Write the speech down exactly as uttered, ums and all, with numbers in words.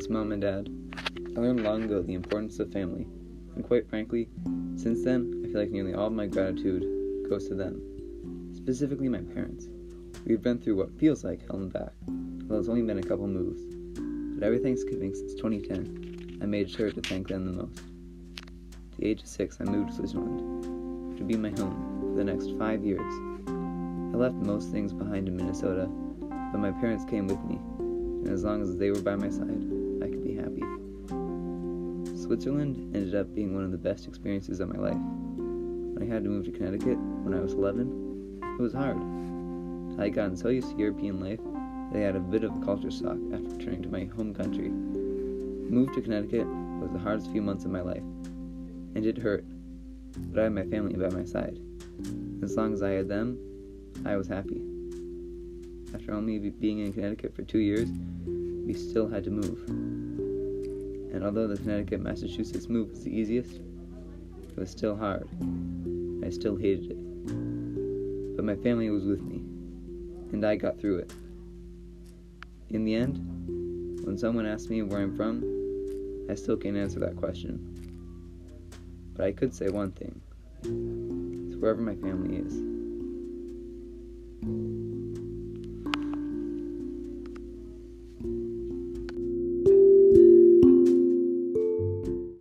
Thanks, Mom and Dad. I learned long ago the importance of family, and quite frankly, since then, I feel like nearly all of my gratitude goes to them, specifically my parents. We've been through what feels like hell and back, although it's only been a couple moves. But every Thanksgiving since twenty ten, I made sure to thank them the most. At the age of six, I moved to Switzerland, to be my home for the next five years. I left most things behind in Minnesota, but my parents came with me, and as long as they were by my side, I could be happy. Switzerland ended up being one of the best experiences of my life. When I had to move to Connecticut when I was eleven, it was hard. I had gotten so used to European life that I had a bit of culture shock after returning to my home country. The move to Connecticut was the hardest few months of my life, and it hurt, but I had my family by my side. As long as I had them, I was happy. After only being in Connecticut for two years, we still had to move. And although the Connecticut-Massachusetts move was the easiest, it was still hard. I still hated it. But my family was with me, and I got through it. In the end, when someone asks me where I'm from, I still can't answer that question. But I could say one thing. It's wherever my family is.